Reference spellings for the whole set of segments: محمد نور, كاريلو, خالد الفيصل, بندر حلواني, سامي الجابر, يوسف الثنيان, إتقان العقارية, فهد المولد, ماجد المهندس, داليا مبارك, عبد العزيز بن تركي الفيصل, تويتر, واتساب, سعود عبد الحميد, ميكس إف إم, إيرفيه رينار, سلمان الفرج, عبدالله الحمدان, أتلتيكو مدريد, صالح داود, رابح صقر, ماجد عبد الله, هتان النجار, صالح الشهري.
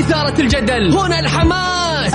وإثارة الجدل، هنا الحماس،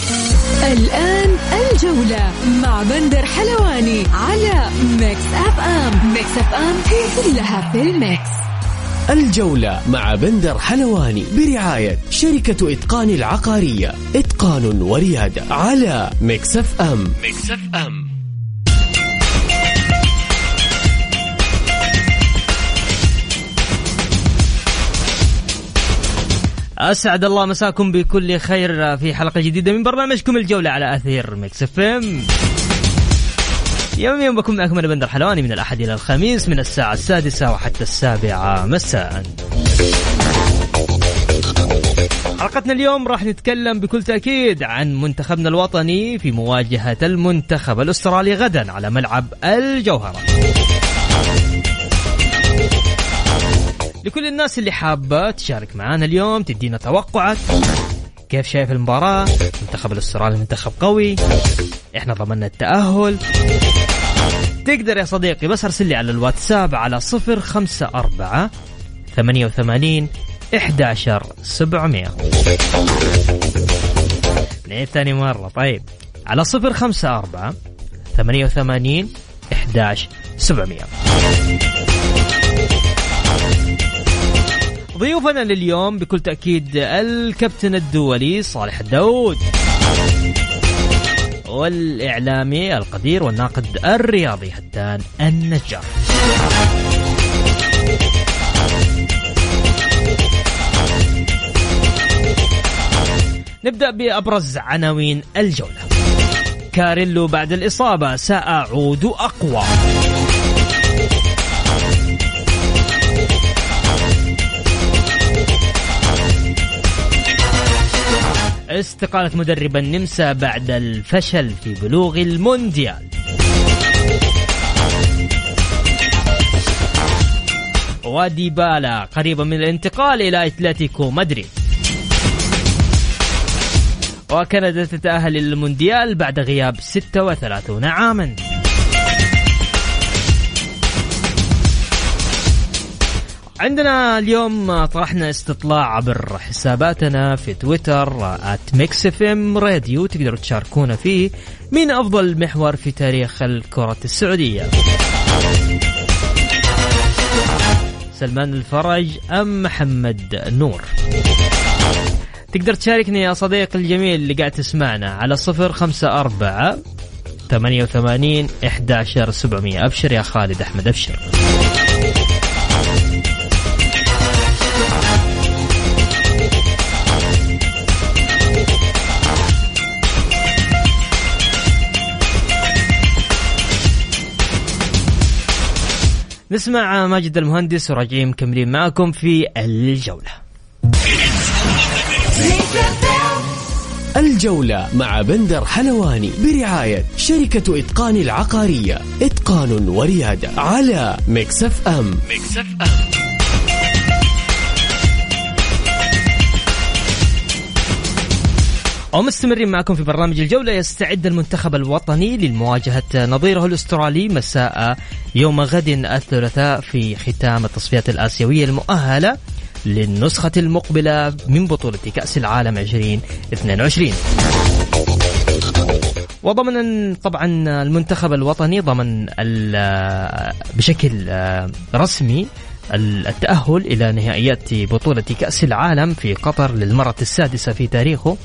الآن الجولة مع بندر حلواني على ميكس إف إم، هي كلها في الميكس. الجولة مع بندر حلواني برعاية شركة إتقان العقارية، إتقان وريادة، على ميكس إف إم. أسعد الله مساكم بكل خير في حلقة جديدة من برنامجكم الجولة على أثير ميكس إف إم. يوميا بكون معكم أنا بندر حلواني من الأحد إلى الخميس من الساعة 6 وحتى 7 مساء. حلقتنا اليوم راح نتكلم بكل تأكيد عن منتخبنا الوطني في مواجهة المنتخب الأسترالي غدا على ملعب الجوهرة. لكل الناس اللي حابة تشارك معانا اليوم، تدينا توقعك، كيف شايف المباراة، منتخب الأسترالي منتخب قوي، احنا ضمننا التأهل. تقدر يا صديقي بس ارسل لي على الواتساب على 054-88-11700. نعيد ثاني مرة طيب، على 054-88-11700. ضيوفنا لليوم بكل تأكيد الكابتن الدولي صالح داود، والإعلامي القدير والناقد الرياضي هتان النجار. نبدأ بأبرز عناوين الجولة. كاريلو بعد الإصابة، سأعود أقوى. استقالة مدرب النمسا بعد الفشل في بلوغ المونديال. وديبالا قريبة من الانتقال إلى أتلتيكو مدريد. وكندا تتأهل للمونديال بعد غياب 36 عاما. عندنا اليوم طرحنا استطلاع عبر حساباتنا في تويتر @mixfmradio، تقدروا تشاركونا فيه مين أفضل محور في تاريخ الكرة السعودية، سلمان الفرج أم محمد نور. تقدر تشاركني يا صديق الجميل اللي قاعد تسمعنا على 054-88-11700. أبشر يا خالد أحمد أبشر. نسمع ماجد المهندس وراجعين مكملين معكم في الجولة. الجولة مع بندر حلواني برعاية شركة إتقان العقارية، إتقان وريادة، على ميكس إف إم. ومستمرين معكم في برنامج الجولة. يستعد المنتخب الوطني للمواجهة نظيره الأسترالي مساء يوم غد الثلاثاء في ختام التصفيات الآسيوية المؤهلة للنسخة المقبلة من بطولة كأس العالم 2022. وضمن طبعا المنتخب الوطني ضمن بشكل رسمي التأهل إلى نهائيات بطولة كأس العالم في قطر للمرة السادسة في تاريخه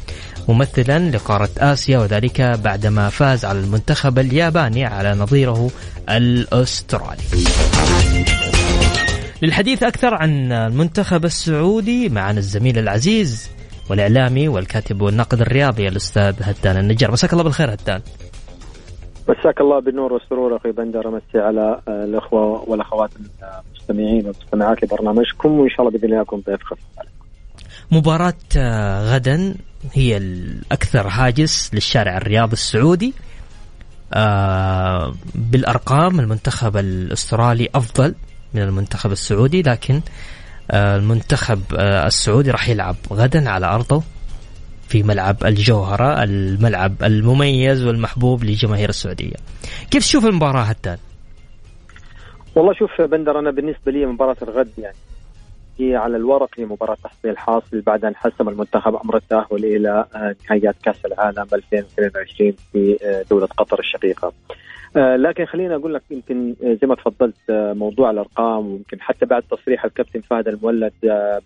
ممثلا لقارة آسيا، وذلك بعدما فاز على المنتخب الياباني على نظيره الأسترالي. للحديث أكثر عن المنتخب السعودي معنا الزميل العزيز والإعلامي والكاتب والناقد الرياضي الأستاذ هتان النجار. مساك الله بالخير هتان. مساك الله بالنور والسرور أخي بندر، مسي على الأخوة والأخوات المستمعين والمستمعات لبرنامجكم، وإن شاء الله بإذن الله أكون ضيف خفيف. مباراة غدا هي الأكثر هاجس للشارع الرياضي السعودي. بالأرقام المنتخب الأسترالي أفضل من المنتخب السعودي، لكن المنتخب السعودي راح يلعب غدا على أرضه في ملعب الجوهرة، الملعب المميز والمحبوب لجماهير السعودية. كيف تشوف المباراة هتان؟ والله شوف بندر، أنا بالنسبة لي مباراة الغد يعني هي على الورق هي مباراة تحصيل حاصل بعد أن حسم المنتخب أمر التأهل إلى نهائيات كأس العالم 2022 في دولة قطر الشقيقة. لكن خلينا أقول لك، يمكن زي ما تفضلت موضوع الأرقام، ويمكن حتى بعد تصريح الكابتن فهد المولد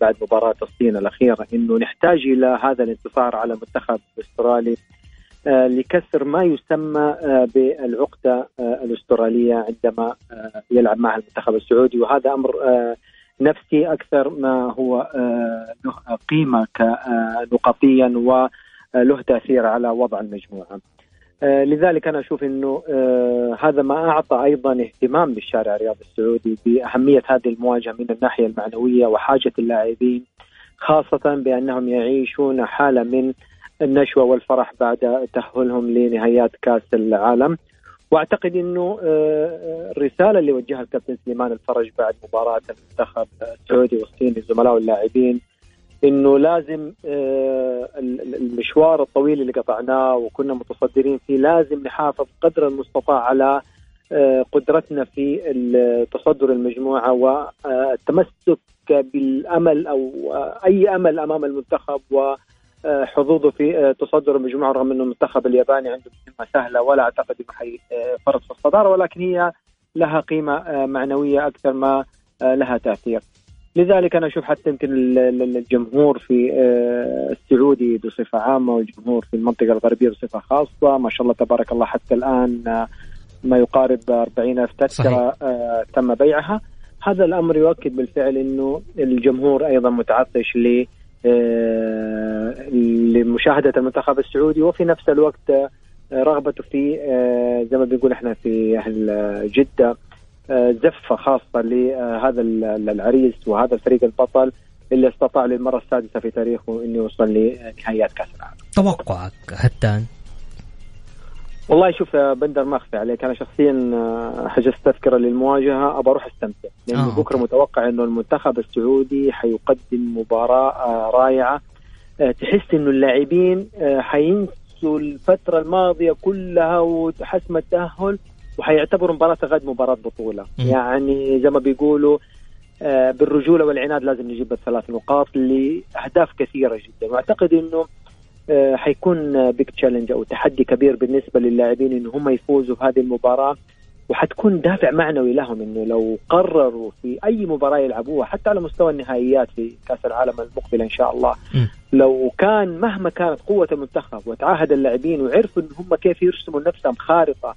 بعد مباراة الصين الأخيرة إنه نحتاج إلى هذا الانتصار على المنتخب الأسترالي لكسر ما يسمى بالعقدة الأسترالية عندما يلعب مع المنتخب السعودي، وهذا أمر نفسي أكثر ما هو له قيمة نقطيا وله تأثير على وضع المجموعة. لذلك أنا أشوف أنه هذا ما أعطى أيضا اهتمام للشارع الرياضي السعودي بأهمية هذه المواجهة من الناحية المعنوية وحاجة اللاعبين، خاصة بأنهم يعيشون حالة من النشوة والفرح بعد تأهلهم لنهايات كأس العالم. وأعتقد أنه الرسالة اللي وجهها الكابتن سلمان الفرج بعد مباراة المنتخب السعودي والصين لزملائه اللاعبين إنه لازم المشوار الطويل اللي قطعناه وكنا متصدرين فيه لازم نحافظ قدر المستطاع على قدرتنا في تصدر المجموعة والتمسك بالأمل أو أي أمل أمام المنتخب وحظوظه في تصدر المجموعة، رغم أنه المنتخب الياباني عنده مهمة سهلة ولا أعتقد أنه فرص في الصدارة، ولكن هي لها قيمة معنوية أكثر ما لها تأثير. لذلك أنا أشوف حتى يمكن الجمهور في السعودي بصفة عامة والجمهور في المنطقة الغربية بصفة خاصة ما شاء الله تبارك الله حتى الآن ما يقارب 40,000 تذكرة تم بيعها. هذا الأمر يؤكد بالفعل أنه الجمهور أيضا متعطش لمشاهدة المنتخب السعودي، وفي نفس الوقت رغبته في زي ما بنقول إحنا في أهل جدة زفة خاصة لهذا العريس وهذا الفريق البطل اللي استطاع للمرة السادسة في تاريخه أن يوصل لنهايات كأس العالم. توقعك هتان؟ والله شوف بندر ما أخفي عليك، أنا شخصيا حجزت تذكرة للمواجهة أبى أروح أستمتع، لأنه بكرة متوقع أنه المنتخب السعودي حيقدم مباراة رائعة. تحس أنه اللاعبين حينسوا الفترة الماضية كلها وحسم التأهل وحيعتبروا مباراة غد مباراة بطولة. يعني زي ما بيقولوا بالرجولة والعناد لازم نجيب 3 نقاط لأهداف كثيرة جدا، واعتقد انه حيكون بيك تشالنج او تحدي كبير بالنسبة للاعبين ان هم يفوزوا في هذه المباراة، وحتكون دافع معنوي لهم انه لو قرروا في اي مباراة يلعبوها حتى على مستوى النهائيات في كأس العالم المقبل ان شاء الله لو كان مهما كانت قوة المنتخب وتعاهد اللاعبين وعرفوا ان هم كيف يرسموا نفسهم خارطة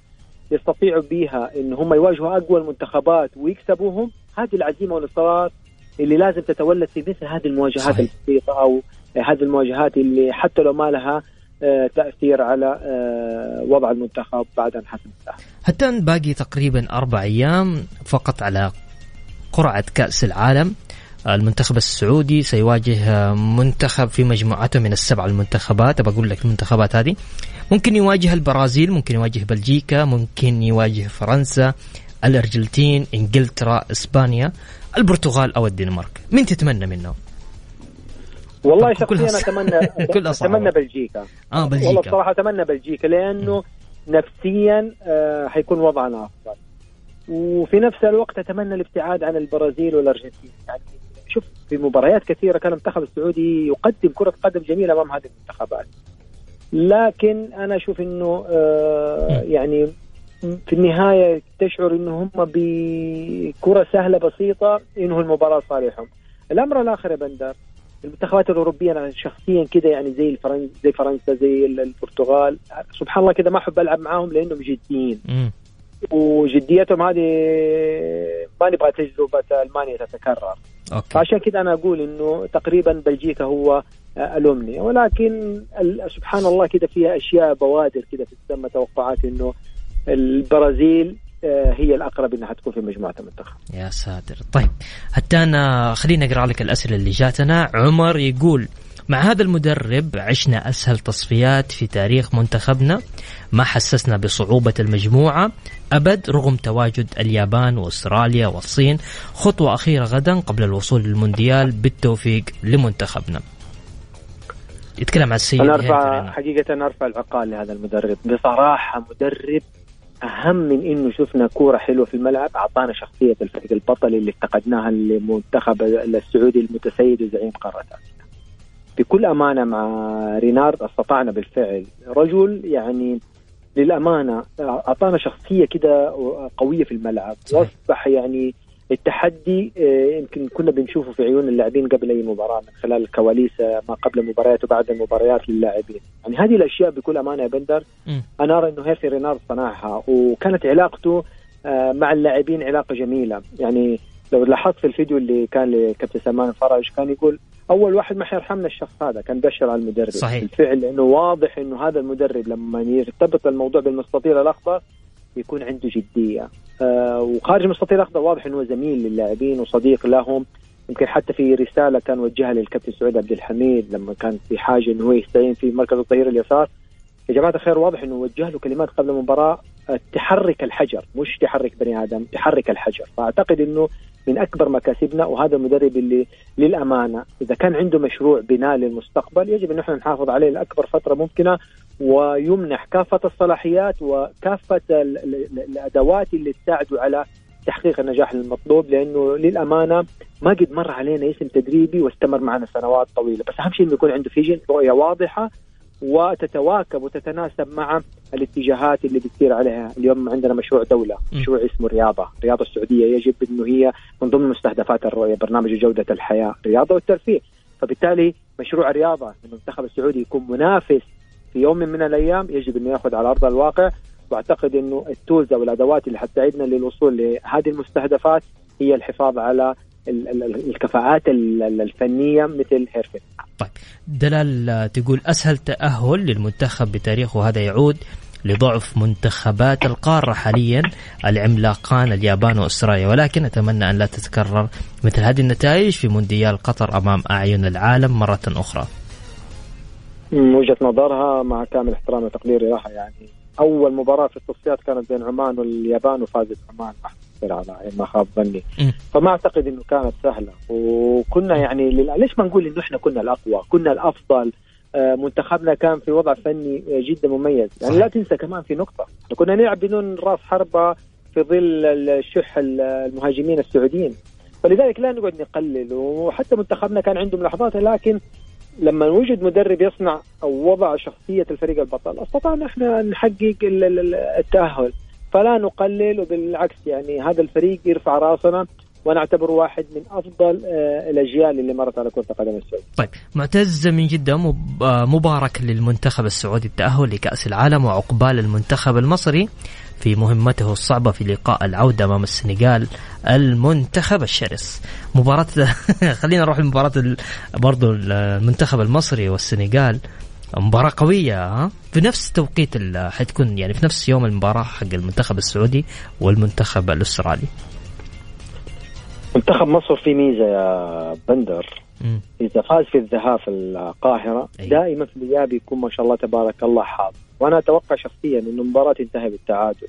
يستطيعوا بيها إن هم يواجهوا أقوى المنتخبات ويكسبوهم، هذه العزيمة والإصرار اللي لازم تتولد في مثل هذه المواجهات البسيطة أو هذه المواجهات اللي حتى لو ما لها تأثير على وضع المنتخب بعد أن حسم التأهل. حتى باقي تقريبا 4 أيام فقط على قرعة كأس العالم، المنتخب السعودي سيواجه منتخب في مجموعته من 7 المنتخبات. بقول لك المنتخبات هذه ممكن يواجه البرازيل، ممكن يواجه بلجيكا، ممكن يواجه فرنسا، الأرجنتين، إنجلترا، إسبانيا، البرتغال أو الدنمارك. مين تتمنى منه؟ والله شخصيا أنا أتمنى بلجيكا. بلجيكا والله بصراحة أتمنى بلجيكا، لأنه نفسيا حيكون وضعنا أفضل، وفي نفس الوقت أتمنى الابتعاد عن البرازيل والأرجنتين. يعني شوف في مباريات كثيرة كان المنتخب السعودي يقدم كرة قدم جميلة أمام هذه المنتخبات، لكن أنا أشوف أنه يعني في النهاية تشعر أنه هم بكرة سهلة بسيطة إنه المباراة صالحهم. الأمر الآخر يا بندر، المنتخبات الأوروبية أنا شخصيا كده يعني زي فرنسا زي البرتغال سبحان الله كده ما أحب ألعب معاهم لأنهم جديين، وجديتهم هذه ما نبغى تجربة ألمانيا تتكرر. فعشان كده أنا أقول إنه تقريبا بلجيكا هو ألومني، ولكن سبحان الله كده فيها أشياء بوادر كده في السماء، توقعات إنه البرازيل هي الأقرب إنها تكون في مجموعة المنتخب. يا ساتر. طيب حتى أنا خلينا أقرأ لك الأسئلة اللي جاتنا. عمر يقول مع هذا المدرب عشنا أسهل تصفيات في تاريخ منتخبنا، ما حسسنا بصعوبة المجموعة أبد رغم تواجد اليابان وأستراليا والصين. خطوة أخيرة غدا قبل الوصول للمونديال، بالتوفيق لمنتخبنا. يتكلم عن السيد حقيقة أرفع العقال لهذا المدرب، بصراحة مدرب أهم من إنه شفنا كورة حلوة في الملعب، أعطانا شخصية الفريق البطل اللي افتقدناها للمنتخب السعودي المتسيد وزعيم قارة آسيا. بكل أمانة مع رينار استطعنا بالفعل، رجل يعني للأمانة أعطانا شخصية كده قوية في الملعب، وأصبح يعني التحدي يمكن كنا بنشوفه في عيون اللاعبين قبل أي مباراة، من خلال الكواليس ما قبل المباريات وبعد المباريات للاعبين. يعني هذه الأشياء بكل أمانة يا بندر أنا أرى أنه إيرفيه رينار صنعها، وكانت علاقته مع اللاعبين علاقة جميلة. يعني لو لاحظت في الفيديو اللي كان لكابتن سلمان الفرج كان يقول أول واحد ما حيرحمنا الشخص هذا، كان بشر على المدرب. صحيح. بالفعل لأنه واضح أنه هذا المدرب لما يرتبط الموضوع بالمستطيل الأخضر يكون عنده جدية، وخارج مستطيل أخضر واضح أنه زميل للاعبين وصديق لهم. يمكن حتى في رسالة كان وجهها للكابتن سعود عبد الحميد لما كان في حاجة أنه يستعين في مركز الظهير اليسار، يا جماعة الخير واضح أنه وجه له كلمات قبل المباراة تحرك الحجر، مش تحرك بني آدم، تحرك الحجر. فأعتقد أنه من أكبر مكاسبنا، وهذا المدرب اللي للأمانة إذا كان عنده مشروع بناء للمستقبل يجب أن نحن نحافظ عليه لأكبر فترة ممكنة، ويمنح كافة الصلاحيات وكافة الأدوات اللي تساعده على تحقيق النجاح المطلوب، لأنه للأمانة ما قد مر علينا اسم تدريبي واستمر معنا سنوات طويلة. بس أهم شيء أنه يكون عنده فيجن، رؤية واضحة وتتواكب وتتناسب مع الاتجاهات اللي بتصير عليها. اليوم عندنا مشروع دولة، مشروع اسمه رياضة السعودية، يجب أنه هي من ضمن مستهدفات الرؤية برنامج جودة الحياة، الرياضة والترفيه. فبالتالي مشروع الرياضة المنتخب السعودي يكون منافس في يوم من الأيام، يجب أنه يأخذ على أرض الواقع. وأعتقد أنه التولز والأدوات اللي حتساعدنا للوصول لهذه المستهدفات هي الحفاظ على الكفاءات الفنية مثل هيرفين. طيب دلال تقول أسهل تأهل للمنتخب بتاريخ، وهذا يعود لضعف منتخبات القارة حاليا العملاقان اليابان وأستراليا، ولكن أتمنى أن لا تتكرر مثل هذه النتائج في مونديال قطر أمام أعين العالم مرة أخرى. وجهة نظرها مع كامل احترام وتقدير لها. يعني أول مباراة في التصفيات كانت بين عمان واليابان وفازت عمان على ما خاب ظني، فما أعتقد إنه كانت سهلة. وكنا يعني ليش ما نقول إنه إحنا كنا الأقوى، كنا الأفضل، منتخبنا كان في وضع فني جدا مميز. يعني لا تنسى كمان في نقطة، كنا نلعب بدون رأس حربة في ظل الشح المهاجمين السعوديين، فلذلك لا نقعد نقلل. وحتى منتخبنا كان عندهم لحظات، لكن لما وجد مدرب يصنع أو وضع شخصية الفريق البطل استطعنا إحنا نحقق التأهل، فلا نقلل. وبالعكس يعني هذا الفريق يرفع راسنا، وانا اعتبره واحد من افضل الاجيال اللي مرت على كرة القدم السعودية. طيب معتز من جدة، مبارك للمنتخب السعودي التأهل لكأس العالم، وعقبال المنتخب المصري في مهمته الصعبة في لقاء العودة امام السنغال المنتخب الشرس. مباراة خلينا نروح لمباراة برضو المنتخب المصري والسنغال، مباراة قوية في نفس توقيت حتكون يعني في نفس يوم المباراة حق المنتخب السعودي والمنتخب الأسترالي. منتخب مصر في ميزة يا بندر، إذا فاز في الذهاب في القاهرة دائما في الإياب يكون ما شاء الله تبارك الله حاضر، وأنا أتوقع شخصيا أن المباراة انتهى بالتعادل،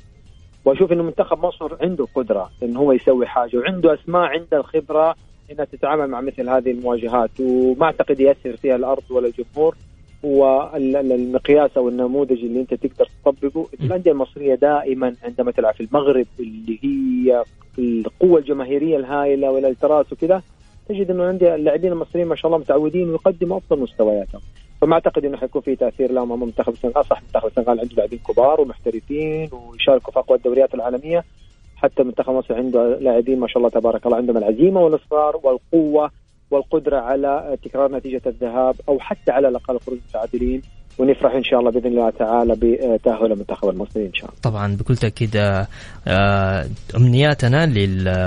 وأشوف أن منتخب مصر عنده قدرة أنه هو يسوي حاجة، وعنده أسماء، عنده الخبرة أنها تتعامل مع مثل هذه المواجهات، وما أعتقد يأثر فيها الأرض ولا الجمهور. والمقياس أو النموذج اللي أنت تقدر تطبقه، الأندية المصرية دائما عندما تلعب في المغرب اللي هي القوة الجماهيرية الهائلة والالتراس وكذا، تجد أنه عندي اللاعبين المصريين ما شاء الله متعودين ويقدموا أفضل مستوياتهم. فما أعتقد أنه حيكون في تأثير لهم أمام منتخب السنغال. صح منتخب السنغال عنده لاعبين كبار ومحترفين ويشاركوا في أقوى الدوريات العالمية، حتى منتخب مصر عنده لاعبين ما شاء الله تبارك الله عندهم العزيمة والإصرار والقوة والقدرة على تكرار نتيجة الذهاب، أو حتى على الأقل خروج متعادلين، ونفرح إن شاء الله بإذن الله تعالى بتأهل المنتخب المصري إن شاء الله. طبعا بكل تأكيد أمنياتنا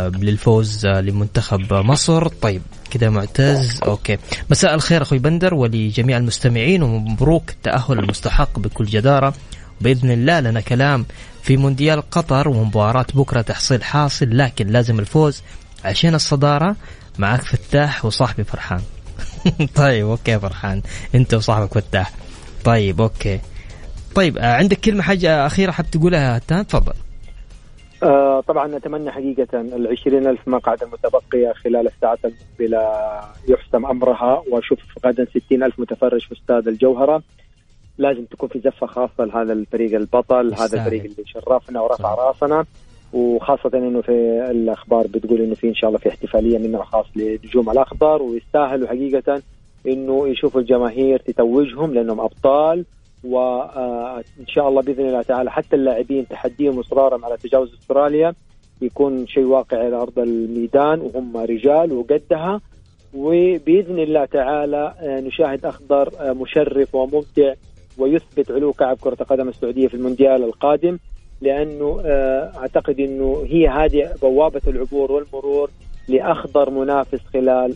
للفوز لمنتخب مصر. طيب كده معتز أوكي، مساء الخير أخوي بندر ولجميع المستمعين، ومبروك التأهل المستحق بكل جدارة، بإذن الله لنا كلام في مونديال قطر ومباراة بكرة تحصيل حاصل، لكن لازم الفوز عشان الصدارة. معك فتاح وصاحبي فرحان. طيب اوكي فرحان انت وصاحبك فتاح. طيب اوكي. طيب عندك كلمة حاجة أخيرة حاب تقولها هتان؟ تفضل. طبعا أتمنى حقيقة 20,000 مقعد المتبقية خلال الساعات المقبلة يحسم أمرها، وأشوف غدا 60,000 متفرج في استاد الجوهرة. لازم تكون في زفة خاصة لهذا الفريق البطل، هذا الفريق اللي شرفنا ورفع راسنا، وخاصة إنه في الأخبار بتقول إنه في إن شاء الله في احتفالية من نوع خاص للنجوم الأخضر، ويستاهلوا حقيقة إنه يشوفوا الجماهير تتوجهم لأنهم أبطال. وإن شاء الله بإذن الله تعالى حتى اللاعبين تحديهم وإصرارهم على تجاوز أستراليا يكون شيء واقعي على أرض الميدان، وهم رجال وقدها، وبإذن الله تعالى نشاهد أخضر مشرف وممتع ويثبت علو كعب كرة القدم السعودية في المونديال القادم، لأنه أعتقد أنه هي هذه بوابة العبور والمرور لأخضر منافس خلال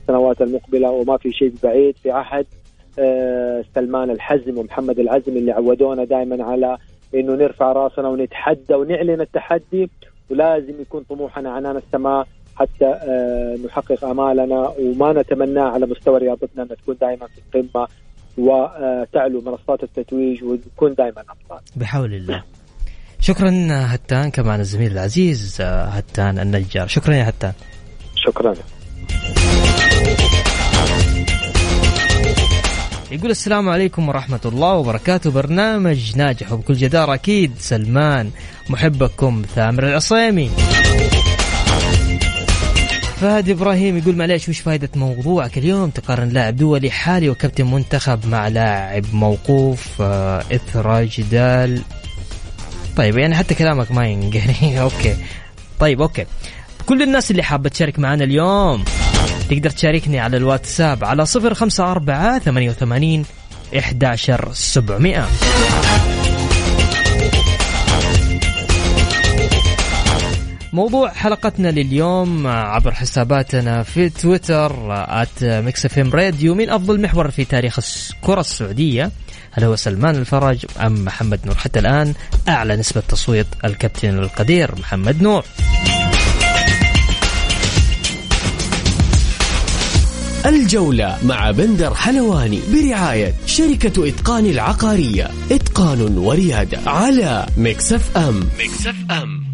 السنوات المقبلة، وما في شيء بعيد. في عهد سلمان الحزم ومحمد العزم اللي عودونا دائما على أنه نرفع راسنا ونتحدى ونعلن التحدي، ولازم يكون طموحنا عنان السماء حتى نحقق أمالنا وما نتمناه على مستوى رياضتنا، أن تكون دائما في القمة وتعلو منصات التتويج وتكون دائما أبطال بحول الله. شكرا هتان، كمان الزميل العزيز هتان النجار. شكرا يا هتان. شكرا. يقول السلام عليكم ورحمة الله وبركاته، برنامج ناجح وبكل جدارة. أكيد سلمان محبكم ثامر العصيمي. فهد إبراهيم يقول معليش وش فايدة موضوعك اليوم تقارن لاعب دولي حالي وكابتن منتخب مع لاعب موقوف إثر جدال؟ طيب يعني حتى كلامك ما ينقري. أوكي طيب أوكي. كل الناس اللي حابة تشارك معنا اليوم تقدر تشاركني على الواتساب على 0548811700. موضوع حلقتنا لليوم عبر حساباتنا في تويتر @mixfmradio، من أفضل محور في تاريخ الكرة السعودية، هل هو سلمان الفرج أم محمد نور؟ حتى الآن أعلى نسبة تصويت الكابتن القدير محمد نور. الجولة مع بندر حلواني برعاية شركة إتقان العقارية، إتقان وريادة، على ميكس إف إم. ميكس إف إم.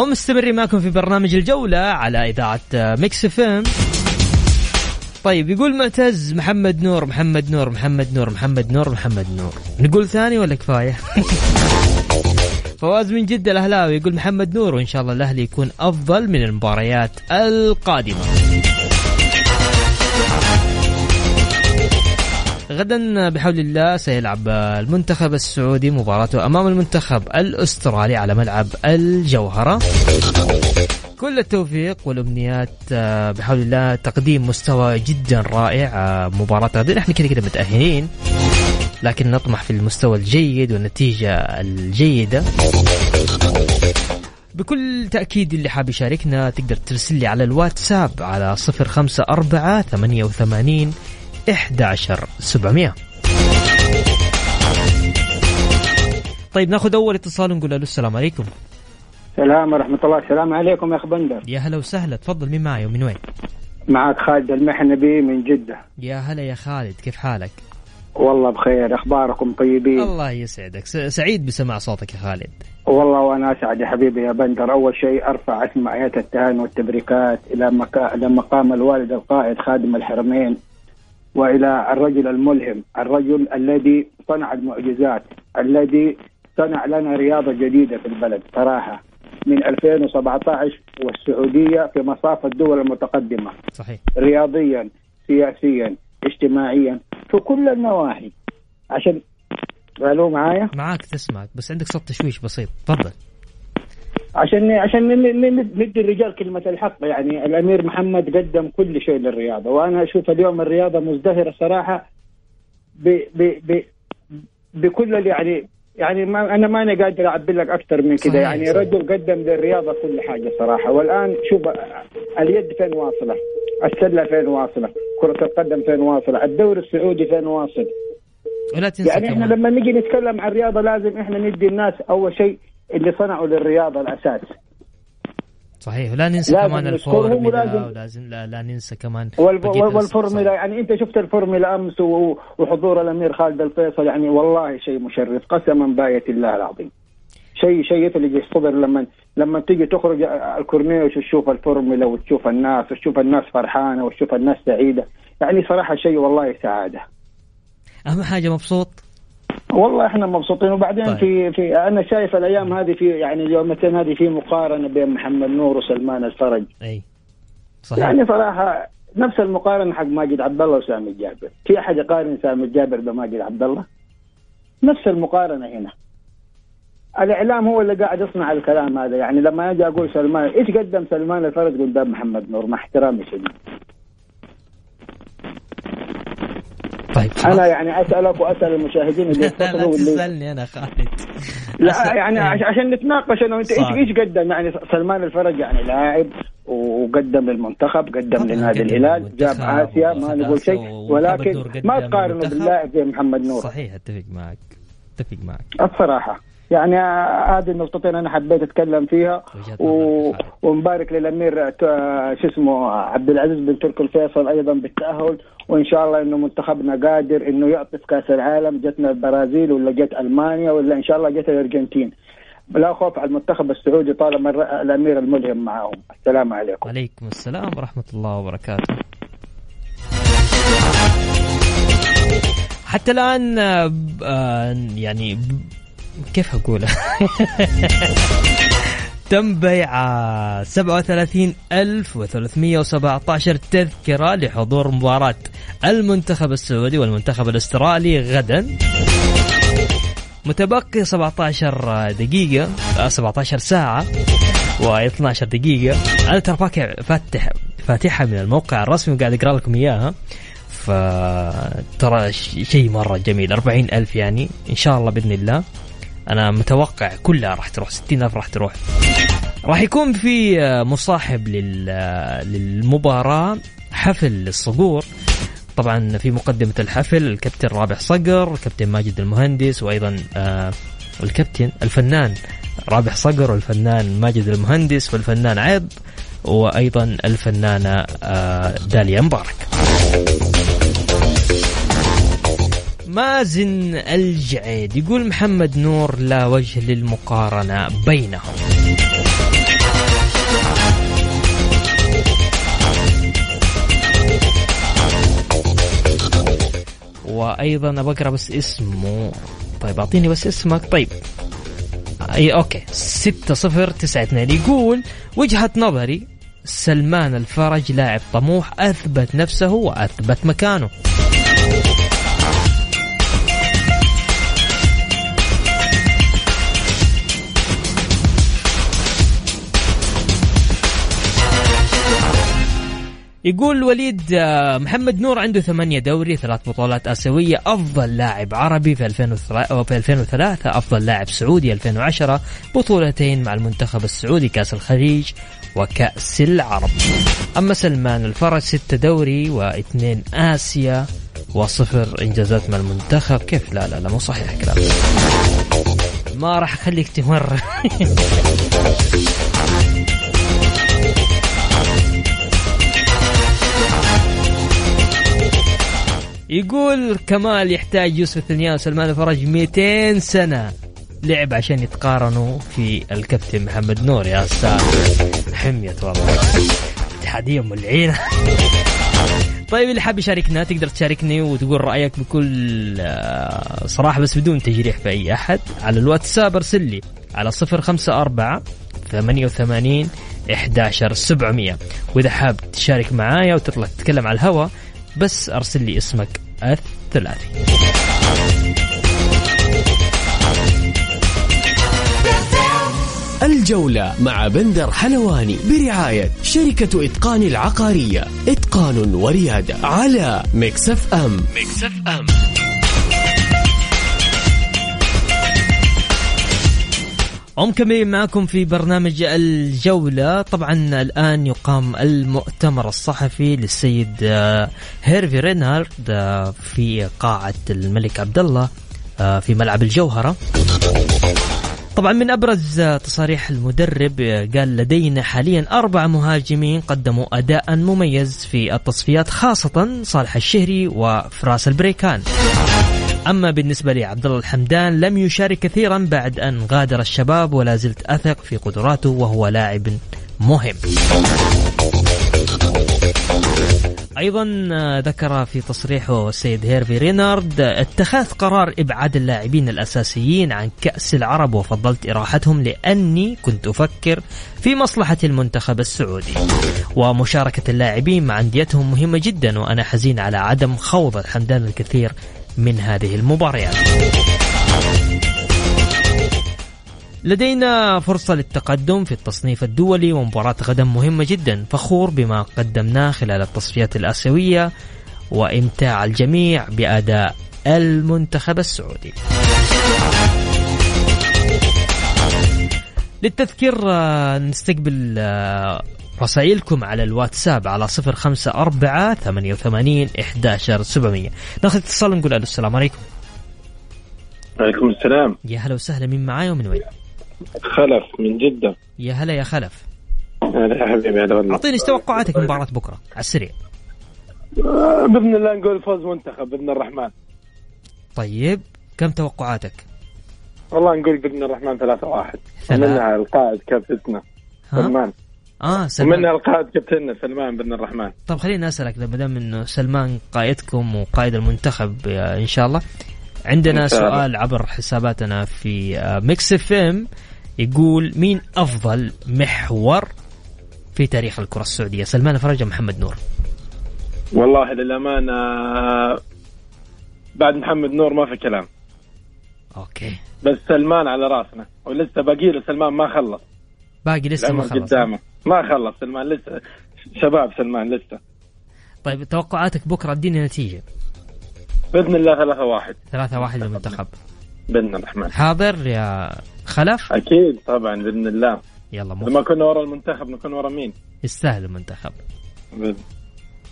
ومستمرين معكم في برنامج الجولة على إذاعة ميكس إف إم. طيب يقول معتز محمد نور محمد نور محمد نور محمد نور محمد نور، نقول ثاني ولا كفاية؟ فواز من جدة الأهلاوي يقول محمد نور، وإن شاء الله الأهلي يكون أفضل من المباريات القادمة. غدا بحول الله سيلعب المنتخب السعودي مباراته أمام المنتخب الأسترالي على ملعب الجوهرة. كل التوفيق والأمنيات، بحول الله تقديم مستوى جدا رائع مباراة غدا. احنا كده متأهلين، لكن نطمح في المستوى الجيد والنتيجة الجيدة. بكل تأكيد اللي حاب يشاركنا تقدر ترسل لي على الواتساب على 0548811700. طيب ناخذ أول اتصال ونقول له السلام عليكم. السلام ورحمة الله. السلام عليكم يا أخ بندر. يا هلا وسهلا، تفضل. مين معي ومن وين؟ معك خالد المحنبي من جدة. يا هلا يا خالد، كيف حالك؟ والله بخير، أخباركم طيبين؟ الله يسعدك، سعيد بسماع صوتك يا خالد. والله وأنا أسعد يا حبيبي يا بندر. أول شيء أرفع اسم آيات التهاني والتبريكات إلى مقام الوالد القائد خادم الحرمين، وإلى الرجل الملهم، الرجل الذي صنع المعجزات، الذي صنع لنا رياضة جديدة في البلد صراحة من 2017، والسعودية في مصاف الدول المتقدمة صحيح، رياضيا سياسيا اجتماعيا في كل النواحي. عشان قالوا معايا معاك تسمعك بس عندك صوت تشويش بسيط، تفضل. عشان ندي الرجال كلمة الحق، يعني الأمير محمد قدم كل شيء للرياضة، وأنا أشوف اليوم الرياضة مزدهرة صراحة ب ب ب بكل يعني ما أنا قادر أعبر لك أكثر من كده. يعني رجل قدم للرياضة كل حاجة صراحة، والآن شوف اليد فين واصلة، السلة فين واصلة، كرة القدم فين واصلة، الدوري السعودي فين واصل، ولا تنسى يعني احنا لما نيجي نتكلم عن الرياضة لازم احنا ندي الناس اول شيء اللي صنعوا للرياضة الاساس. صحيح. ولا ننسى كمان الفورمولا، ولازم لا ننسى كمان والفورمولا. يعني انت شفت الفورمولا امس وحضور الامير خالد الفيصل، يعني والله شيء مشرف قسما باية الله العظيم. شيء يفلق الصدر لما تيجي تخرج الكورنيش وتشوف الفورمولا وتشوف الناس فرحانه وتشوف الناس سعيده، يعني صراحه شيء والله سعاده. اهم حاجه مبسوط، والله احنا مبسوطين. وبعدين طيب. في انا شايف الايام هذه في يعني اليومتين هذه في مقارنه بين محمد نور وسلمان الفرج. اي صحيح. يعني صراحه نفس المقارنه حق ماجد عبد الله وسامي الجابر. في احد يقارن سامي الجابر بماجد عبد الله؟ نفس المقارنه هنا. الإعلام هو اللي قاعد يصنع الكلام هذا. يعني لما أجي أقول سلمان، إيش قدم سلمان الفرج قدام محمد نور؟ مع احترامي سلمان. طيب أنا يعني أسألك وأسأل المشاهدين اللي يتصلوا لا تسألني أنا خالد. لا يعني عشان نتناقش أنا وأنت. إيش قدم يعني سلمان الفرج؟ يعني لاعب وقدم للمنتخب، قدم لنادي الهلال، جاب آسيا، ما نقول شيء، ولكن ما تقارنه باللاعب زي محمد نور. صحيح. أتفق معك الصراحة. يعني هذه النقطتين أنا حبيت أتكلم فيها. ومبارك للأمير شو اسمه عبد العزيز بن تركي الفيصل أيضا بالتأهل، وإن شاء الله إنه منتخبنا قادر إنه يعطي في كأس العالم. جتنا البرازيل ولا جت ألمانيا ولا إن شاء الله جت الأرجنتين، لا خوف على المنتخب السعودي طالما الأمير الملهم معهم. السلام عليكم. وعليكم السلام ورحمة الله وبركاته. حتى الآن يعني كيف أقولها تم بيع 37,317 تذكرة لحضور مباراة المنتخب السعودي والمنتخب الأسترالي غدا. متبقي 17 ساعة و12 دقيقة. أنا ترى فاتحة من الموقع الرسمي وقاعد أقرأ لكم إياها، فترى شيء مرة جميل. 40,000 يعني إن شاء الله بإذن الله. أنا متوقع كلها راح تروح 60,000 راح يكون في مصاحب للمباراة حفل للصقور. طبعا في مقدمة الحفل الكابتن رابح صقر، الكابتن ماجد المهندس، وأيضا الكابتن الفنان رابح صقر، والفنان ماجد المهندس، والفنان عيض، وأيضا الفنانة داليا مبارك. مازن الجعيد يقول محمد نور لا وجه للمقارنة بينهم. وأيضا بقرأ بس اسمه. طيب أعطيني بس اسمك. طيب أي أوكي. 6092 يقول وجهة نظري سلمان الفرج لاعب طموح، أثبت نفسه وأثبت مكانه. يقول وليد محمد نور عنده 8 دوري، 3 بطولات آسيوية، أفضل لاعب عربي في 2003، أفضل لاعب سعودي 2010، بطولتين مع المنتخب السعودي، كأس الخليج وكأس العرب. أما سلمان الفرج 6 دوري و2 آسيا و0 إنجازات مع المنتخب. كيف؟ لا مو صحيح كلام. ما راح أخليك تمر. يقول كمال يحتاج يوسف الثنيان وسلمان الفرج 200 سنة لعب عشان يتقارنوا في الكابتن محمد نور. يا ساتر حمية والله اتحادية ملعينة. طيب اللي حاب يشاركنا تقدر تشاركني وتقول رأيك بكل صراحة بس بدون تجريح في أي أحد. على الواتساب ارسل لي على 054-88-11700. وإذا حاب تشارك معايا وتطلع تتكلم على الهواء بس أرسل لي اسمك الثلاثي. الجولة مع بندر حلواني برعاية شركة إتقان العقارية، إتقان وريادة، على ميكس إف إم. مكملين معكم في برنامج الجولة. طبعا الآن يقام المؤتمر الصحفي للسيد إيرفيه رينار في قاعة الملك عبدالله في ملعب الجوهرة. طبعا من أبرز تصاريح المدرب قال: لدينا حاليا 4 مهاجمين قدموا أداء مميز في التصفيات، خاصة صالح الشهري وفراس البريكان. أما بالنسبة لعبدالله الحمدان لم يشارك كثيرا بعد أن غادر الشباب، ولا زلت أثق في قدراته وهو لاعب مهم. أيضا ذكر في تصريحه السيد إيرفيه رينار اتخاذ قرار إبعاد اللاعبين الأساسيين عن كأس العرب، وفضلت إراحتهم لأني كنت أفكر في مصلحة المنتخب السعودي، ومشاركة اللاعبين مع أنديتهم مهمة جدا، وأنا حزين على عدم خوض الحمدان الكثير من هذه المباريات. لدينا فرصة للتقدم في التصنيف الدولي، ومباراة غدا مهمة جدا، فخور بما قدمناه خلال التصفيات الآسيوية، وإمتاع الجميع بأداء المنتخب السعودي. للتذكير نستقبل رسائلكم على الواتساب على 0548811700. ناخذ اتصال نقول ألو السلام عليكم. عليكم السلام. يا هلا وسهلا، مين معاي ومن وين؟ خلف من جدة. يا هلا يا خلف. يا حبيبي هلا والله. أعطيني توقعاتك مباراة بكرة على السريع. بإذن الله نقول فوز منتخب بإذن الرحمن. طيب كم توقعاتك؟ والله نقول بإذن الرحمن 3-1. منها القائد كابتننا سلمان. منها القائد كابتننا سلمان بإذن الرحمن. طب خليني أسألك، لما دام إنه سلمان قائدكم وقائد المنتخب إن شاء الله، عندنا سؤال عبر حساباتنا في ميكس إف إم يقول: مين أفضل محور في تاريخ الكرة السعودية، سلمان الفرج محمد نور؟ والله للأمانة بعد محمد نور ما في كلام. أوكي. بس سلمان على رأسنا، ولسه باقي له سلمان ما خلص. باقي لسه ما خلص. قدامه ما خلص سلمان لسه، شباب سلمان لسه. طيب توقعاتك بكرة بدينا نتيجة. بإذن الله 3-1. 3-1 للمنتخب بإذن الرحمن. حاضر يا خلف؟ أكيد طبعا بإذن الله. يلا لما كنا ورا المنتخب نكون ورا مين؟ يستاهل المنتخب.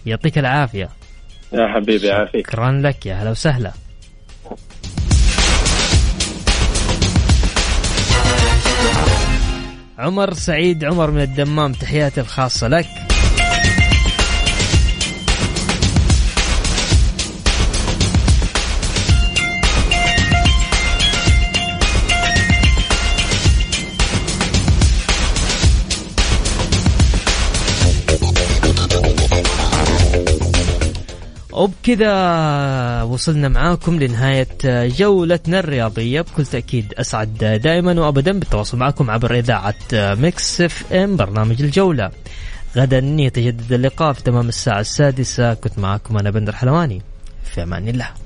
يعطيك العافية يا حبيبي. عافيك. شكرا لك. يا هلا وسهلا. عمر سعيد، عمر من الدمام، تحياتي الخاصة لك. وبكذا وصلنا معاكم لنهاية جولتنا الرياضية. بكل تأكيد أسعد دائما وأبدا بالتواصل معكم عبر إذاعة ميكس إف إم برنامج الجولة. غدا يتجدد اللقاء في تمام الساعة 6. كنت معكم أنا بندر حلواني، في أمان الله.